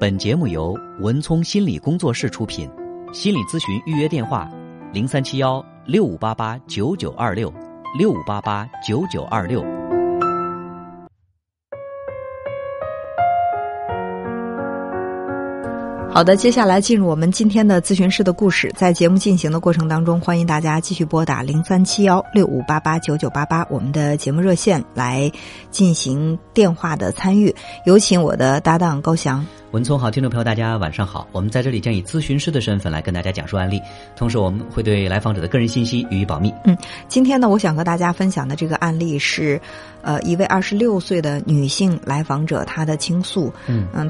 本节目由文聪心理工作室出品，心理咨询预约电话03716588992665889926。好的，接下来进入我们今天的咨询师的故事。在节目进行的过程当中，欢迎大家继续拨打037165889988我们的节目热线来进行电话的参与。有请我的搭档高翔。文聪好，听众朋友大家晚上好。我们在这里将以咨询师的身份来跟大家讲述案例，同时我们会对来访者的个人信息予以保密。今天呢，我想和大家分享的这个案例是一位26岁的女性来访者她的倾诉。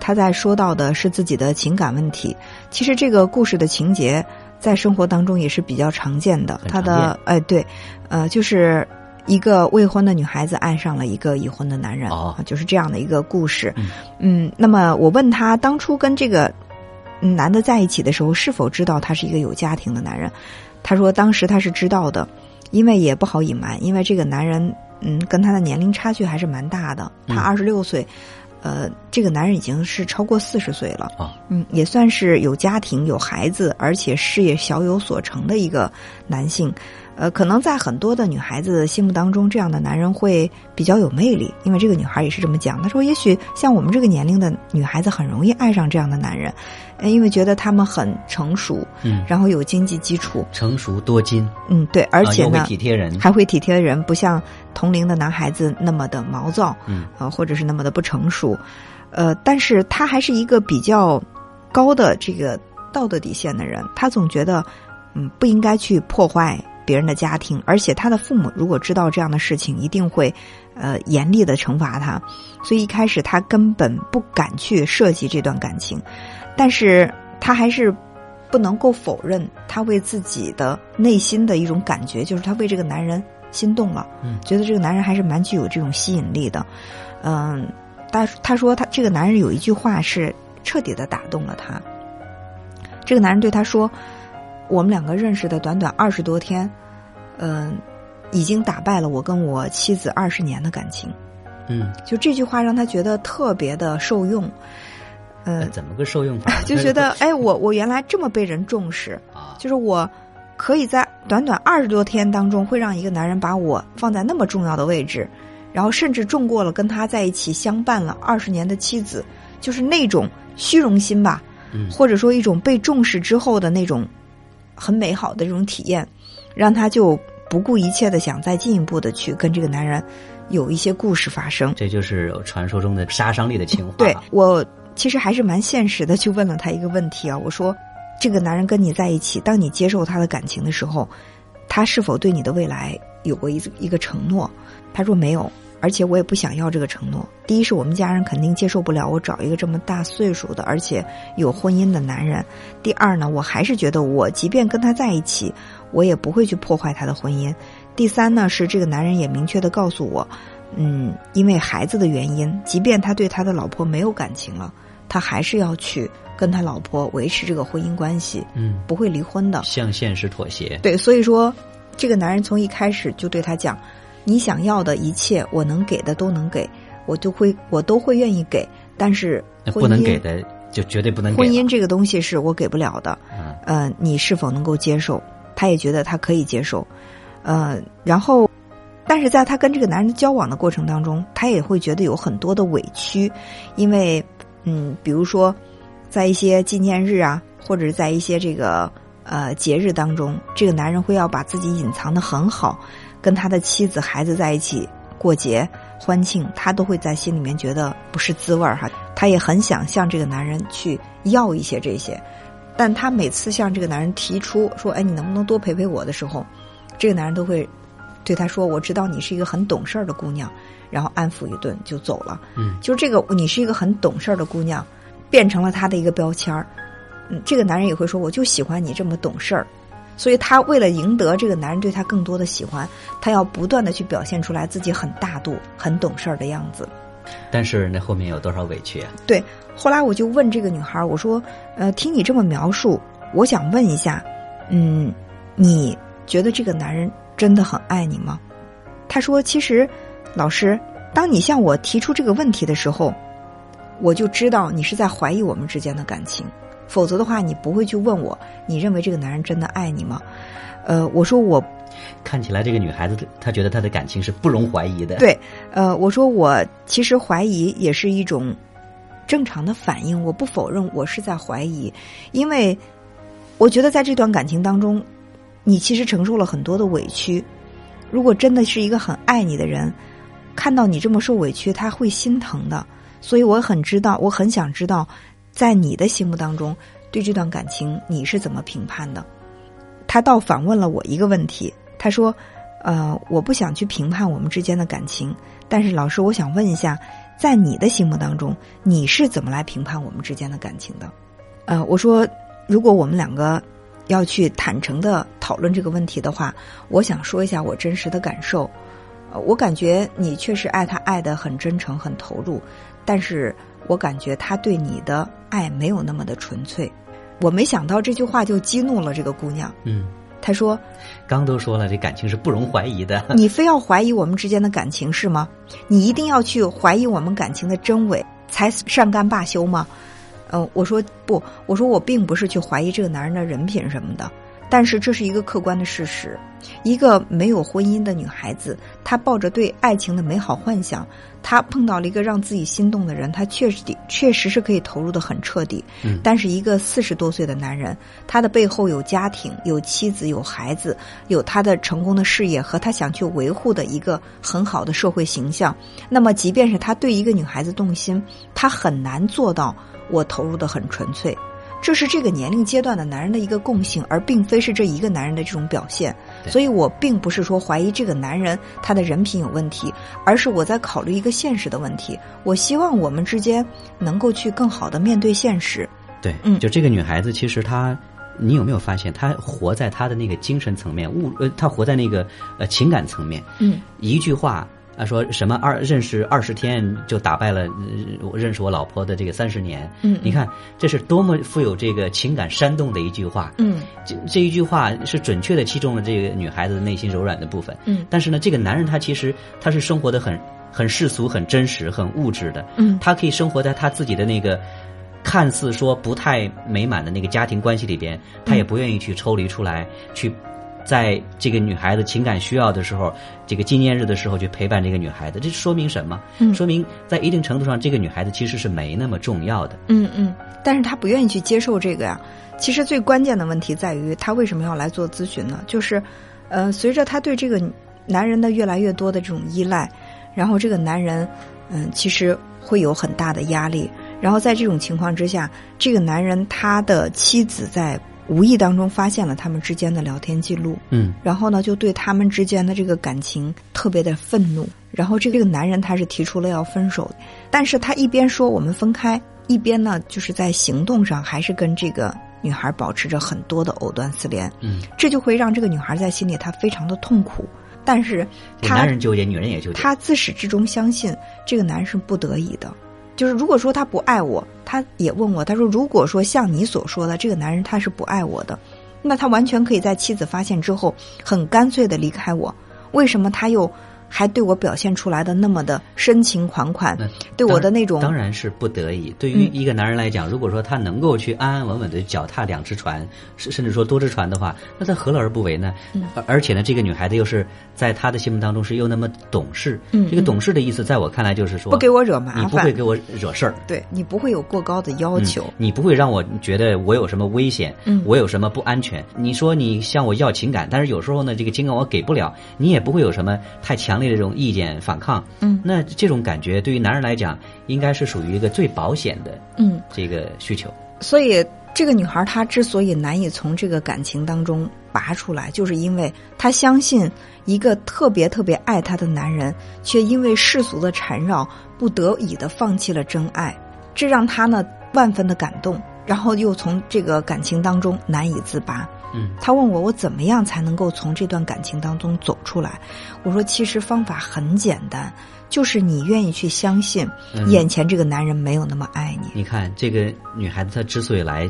她在说到的是自己的情感问题。其实这个故事的情节在生活当中也是比较常见的。她的就是一个未婚的女孩子爱上了一个已婚的男人，就是这样的一个故事。那么我问她当初跟这个男的在一起的时候是否知道他是一个有家庭的男人，她说当时她是知道的，因为也不好隐瞒，因为这个男人跟她的年龄差距还是蛮大的。她26岁，这个男人已经是超过40岁了，也算是有家庭有孩子，而且事业小有所成的一个男性。可能在很多的女孩子心目当中，这样的男人会比较有魅力，因为这个女孩也是这么讲。她说也许像我们这个年龄的女孩子很容易爱上这样的男人，因为觉得他们很成熟，然后有经济基础，成熟多金，对，而且呢，体贴人，还会体贴人，不像同龄的男孩子那么的毛躁，或者是那么的不成熟。但是他还是一个比较高的这个道德底线的人，他总觉得不应该去破坏别人的家庭，而且他的父母如果知道这样的事情一定会严厉的惩罚他，所以一开始他根本不敢去涉及这段感情。但是他还是不能够否认他为自己的内心的一种感觉，就是他为这个男人心动了，觉得这个男人还是蛮具有这种吸引力的。他说他这个男人有一句话是彻底的打动了他。这个男人对他说，我们两个认识的短短20多天，已经打败了我跟我妻子20年的感情。就这句话让他觉得特别的受用。怎么个受用法？就觉得我原来这么被人重视，就是我可以在短短20多天当中，会让一个男人把我放在那么重要的位置，然后甚至重过了跟他在一起相伴了20年的妻子，就是那种虚荣心吧，或者说一种被重视之后的那种很美好的这种体验，让他就不顾一切的想再进一步的去跟这个男人有一些故事发生。这就是传说中的杀伤力的情话。对，我其实还是蛮现实的去问了他一个问题啊，我说这个男人跟你在一起，当你接受他的感情的时候，他是否对你的未来有过一个承诺？他说没有，而且我也不想要这个承诺。第一是我们家人肯定接受不了我找一个这么大岁数的而且有婚姻的男人，第二呢，我还是觉得我即便跟他在一起，我也不会去破坏他的婚姻，第三呢是这个男人也明确的告诉我，因为孩子的原因，即便他对他的老婆没有感情了，他还是要去跟他老婆维持这个婚姻关系，不会离婚的，向现实妥协。对，所以说这个男人从一开始就对他讲，你想要的一切我能给的都能给，我都会愿意给，但是不能给的就绝对不能给。婚姻这个东西是我给不了的，你是否能够接受？他也觉得他可以接受，然后，但是在他跟这个男人交往的过程当中，他也会觉得有很多的委屈，因为比如说在一些纪念日啊，或者在一些这个节日当中，这个男人会要把自己隐藏得很好。跟他的妻子孩子在一起过节欢庆，他都会在心里面觉得不是滋味哈。他也很想向这个男人去要一些这些，但他每次向这个男人提出说你能不能多陪陪我的时候，这个男人都会对他说，我知道你是一个很懂事的姑娘，然后安抚一顿就走了。就这个你是一个很懂事的姑娘变成了他的一个标签。这个男人也会说，我就喜欢你这么懂事儿。所以他为了赢得这个男人对他更多的喜欢，他要不断的去表现出来自己很大度很懂事的样子。但是那后面有多少委屈啊？对，后来我就问这个女孩，我说听你这么描述，我想问一下，你觉得这个男人真的很爱你吗？她说，其实老师，当你向我提出这个问题的时候，我就知道你是在怀疑我们之间的感情，否则的话你不会去问我，你认为这个男人真的爱你吗？我说我看起来这个女孩子她觉得她的感情是不容怀疑的。对，我说我其实怀疑也是一种正常的反应，我不否认我是在怀疑，因为我觉得在这段感情当中你其实承受了很多的委屈，如果真的是一个很爱你的人看到你这么受委屈他会心疼的，所以我很想知道在你的心目当中对这段感情你是怎么评判的。他倒反问了我一个问题，他说我不想去评判我们之间的感情，但是老师我想问一下，在你的心目当中你是怎么来评判我们之间的感情的？我说如果我们两个要去坦诚地讨论这个问题的话，我想说一下我真实的感受。我感觉你确实爱他，爱得很真诚很投入，但是我感觉他对你的爱没有那么的纯粹。我没想到这句话就激怒了这个姑娘。她说刚都说了这感情是不容怀疑的，你非要怀疑我们之间的感情是吗？你一定要去怀疑我们感情的真伪才善甘罢休吗？我说不，我说我并不是去怀疑这个男人的人品什么的，但是这是一个客观的事实，一个没有婚姻的女孩子她抱着对爱情的美好幻想，她碰到了一个让自己心动的人，她确实是可以投入的很彻底。但是一个40多岁的男人，他的背后有家庭有妻子有孩子，有他的成功的事业和他想去维护的一个很好的社会形象，那么即便是他对一个女孩子动心，他很难做到我投入的很纯粹，这是这个年龄阶段的男人的一个共性，而并非是这一个男人的这种表现。所以我并不是说怀疑这个男人他的人品有问题，而是我在考虑一个现实的问题，我希望我们之间能够去更好的面对现实。对，就这个女孩子其实她，你有没有发现她活在她的那个精神层面，她活在那个情感层面。一句话他说什么认识20天就打败了认识我老婆的这个30年。你看这是多么富有这个情感煽动的一句话。这一句话是准确的击中了这个女孩子的内心柔软的部分。但是呢，这个男人他其实他是生活的很世俗、很真实、很物质的。他可以生活在他自己的那个看似说不太美满的那个家庭关系里边，他也不愿意去抽离出来去。在这个女孩子情感需要的时候，这个纪念日的时候去陪伴这个女孩子，这说明什么？说明在一定程度上这个女孩子其实是没那么重要的。但是她不愿意去接受这个呀。其实最关键的问题在于她为什么要来做咨询呢？就是随着她对这个男人的越来越多的这种依赖，然后这个男人其实会有很大的压力，然后在这种情况之下，这个男人他的妻子在无意当中发现了他们之间的聊天记录，然后呢，就对他们之间的这个感情特别的愤怒。然后这个男人他是提出了要分手，但是他一边说我们分开，一边呢就是在行动上还是跟这个女孩保持着很多的藕断丝连。这就会让这个女孩在心里她非常的痛苦。但是他男人纠结，女人也纠结。他自始至终相信这个男人是不得已的。就是如果说他不爱我，他也问我，他说如果说像你所说的这个男人他是不爱我的，那他完全可以在妻子发现之后很干脆的离开我，为什么他又还对我表现出来的那么的深情款款，对我的那种当然是不得已。对于一个男人来讲，如果说他能够去安安稳稳的脚踏2只船，甚至说多只船的话，那他何乐而不为呢？而且呢，这个女孩子又是在他的心目当中是又那么懂事。这个懂事的意思在我看来就是说不给我惹麻烦，你不会给我惹事儿，对你不会有过高的要求，你不会让我觉得我有什么危险，我有什么不安全。你说你向我要情感，但是有时候呢这个情感我给不了，你也不会有什么太强烈的这种意见反抗。那这种感觉对于男人来讲应该是属于一个最保险的这个需求。所以这个女孩她之所以难以从这个感情当中拔出来，就是因为她相信一个特别特别爱她的男人却因为世俗的缠绕不得已的放弃了真爱，这让她呢万分的感动，然后又从这个感情当中难以自拔。她问我怎么样才能够从这段感情当中走出来，我说其实方法很简单，就是你愿意去相信眼前这个男人没有那么爱你。你看这个女孩子她之所以来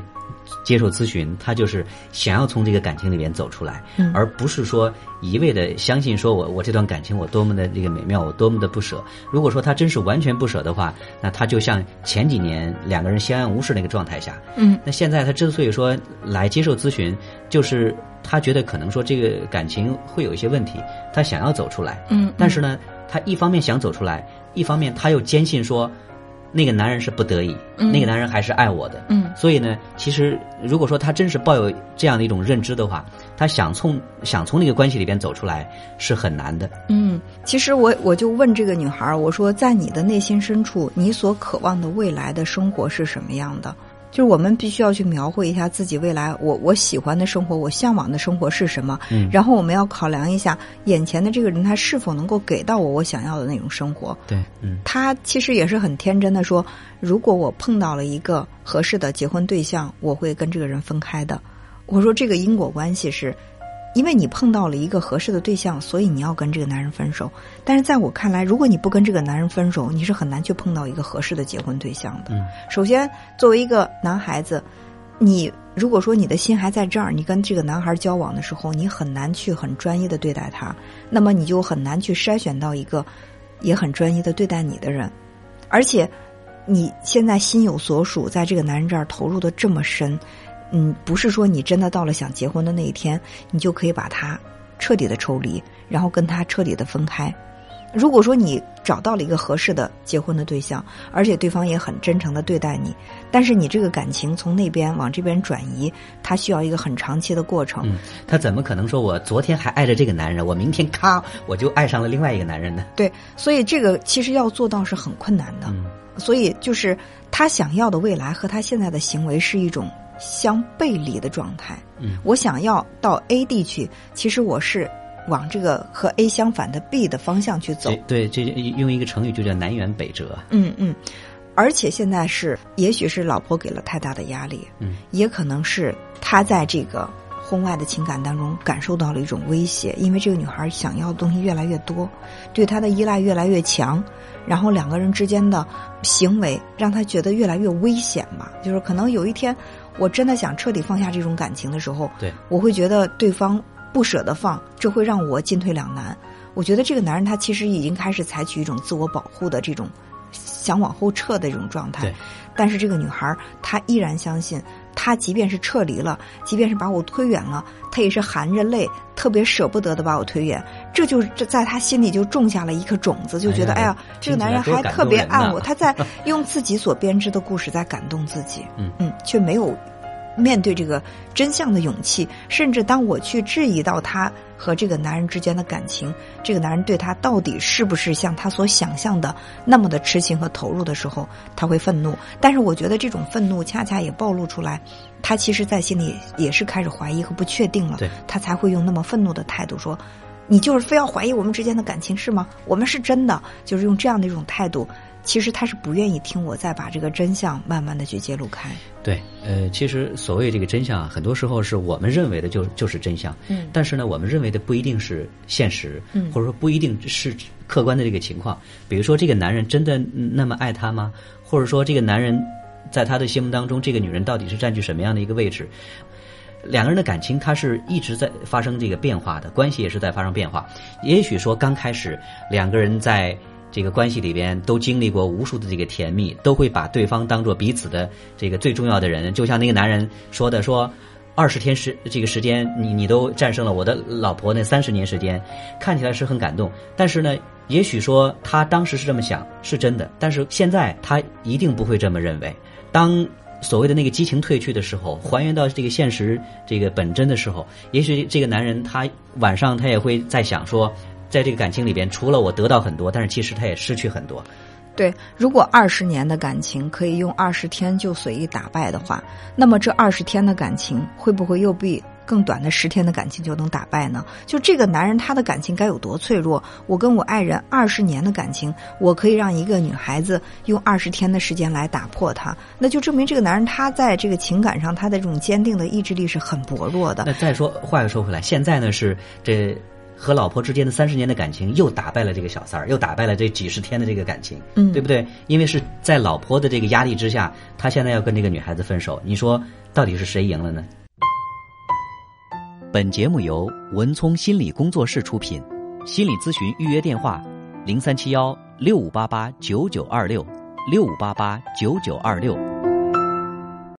接受咨询，他就是想要从这个感情里面走出来，而不是说一味的相信说我这段感情我多么的这个美妙，我多么的不舍。如果说他真是完全不舍的话，那他就像前几年两个人相安无事那个状态下，那现在他之所以说来接受咨询，就是他觉得可能说这个感情会有一些问题，他想要走出来，但是呢，他一方面想走出来，一方面他又坚信说那个男人是不得已，那个男人还是爱我的，所以呢，其实如果说他真是抱有这样的一种认知的话，他想从那个关系里边走出来是很难的。其实我就问这个女孩，我说在你的内心深处，你所渴望的未来的生活是什么样的？就是我们必须要去描绘一下自己未来，我喜欢的生活，我向往的生活是什么，然后我们要考量一下眼前的这个人他是否能够给到我想要的那种生活。对，他其实也是很天真的说，如果我碰到了一个合适的结婚对象，我会跟这个人分开的。我说这个因果关系是因为你碰到了一个合适的对象，所以你要跟这个男人分手。但是在我看来，如果你不跟这个男人分手，你是很难去碰到一个合适的结婚对象的。首先作为一个男孩子，你如果说你的心还在这儿，你跟这个男孩交往的时候，你很难去很专一的对待他，那么你就很难去筛选到一个也很专一的对待你的人。而且你现在心有所属，在这个男人这儿投入的这么深，不是说你真的到了想结婚的那一天，你就可以把他彻底的抽离，然后跟他彻底的分开。如果说你找到了一个合适的结婚的对象，而且对方也很真诚的对待你，但是你这个感情从那边往这边转移，它需要一个很长期的过程。他怎么可能说我昨天还爱着这个男人，我明天咔我就爱上了另外一个男人呢？对，所以这个其实要做到是很困难的。所以就是他想要的未来和他现在的行为是一种相背离的状态。我想要到 A 地区，其实我是往这个和 A 相反的 B 的方向去走。对，这用一个成语就叫南辕北辙。而且现在是，也许是老婆给了太大的压力，也可能是他在这个婚外的情感当中感受到了一种威胁，因为这个女孩想要的东西越来越多，对他的依赖越来越强，然后两个人之间的行为让他觉得越来越危险吧。就是可能有一天我真的想彻底放下这种感情的时候，对，我会觉得对方不舍得放，这会让我进退两难。我觉得这个男人他其实已经开始采取一种自我保护的这种想往后撤的这种状态，但是这个女孩她依然相信，她即便是撤离了，即便是把我推远了，她也是含着泪特别舍不得的把我推远。这就在她心里就种下了一颗种子，就觉得哎呀这个男人还特别爱我，他在用自己所编织的故事在感动自己。却没有面对这个真相的勇气。甚至当我去质疑到他和这个男人之间的感情，这个男人对他到底是不是像他所想象的那么的痴情和投入的时候，他会愤怒。但是我觉得这种愤怒恰恰也暴露出来，他其实在心里也是开始怀疑和不确定了，他才会用那么愤怒的态度说，你就是非要怀疑我们之间的感情是吗？我们是真的，就是用这样的一种态度。其实他是不愿意听我再把这个真相慢慢的去揭露开。对，其实所谓这个真相，很多时候是我们认为的就是真相。但是呢，我们认为的不一定是现实，或者说不一定是客观的这个情况。比如说，这个男人真的那么爱他吗？或者说，这个男人在他的心目当中，这个女人到底是占据什么样的一个位置？两个人的感情它是一直在发生这个变化的，关系也是在发生变化。也许说刚开始两个人在这个关系里边都经历过无数的这个甜蜜，都会把对方当作彼此的这个最重要的人。就像那个男人说的，说20天这个时间，你都战胜了我的老婆那30年时间，看起来是很感动。但是呢，也许说他当时是这么想，是真的，但是现在他一定不会这么认为。当所谓的那个激情褪去的时候，还原到这个现实这个本真的时候，也许这个男人他晚上他也会在想说，在这个感情里边，除了我得到很多，但是其实他也失去很多。对，如果20年的感情可以用20天就随意打败的话，那么这20天的感情会不会又比更短的10天的感情就能打败呢？就这个男人他的感情该有多脆弱？我跟我爱人20年的感情，我可以让一个女孩子用20天的时间来打破他，那就证明这个男人他在这个情感上他的这种坚定的意志力是很薄弱的。那再说话又说回来，现在呢是这和老婆之间的30年的感情又打败了这个小三儿，又打败了这几十天的这个感情，嗯，对不对？因为是在老婆的这个压力之下，他现在要跟这个女孩子分手，你说到底是谁赢了呢？本节目由文聪心理工作室出品，心理咨询预约电话037165889926，65889926。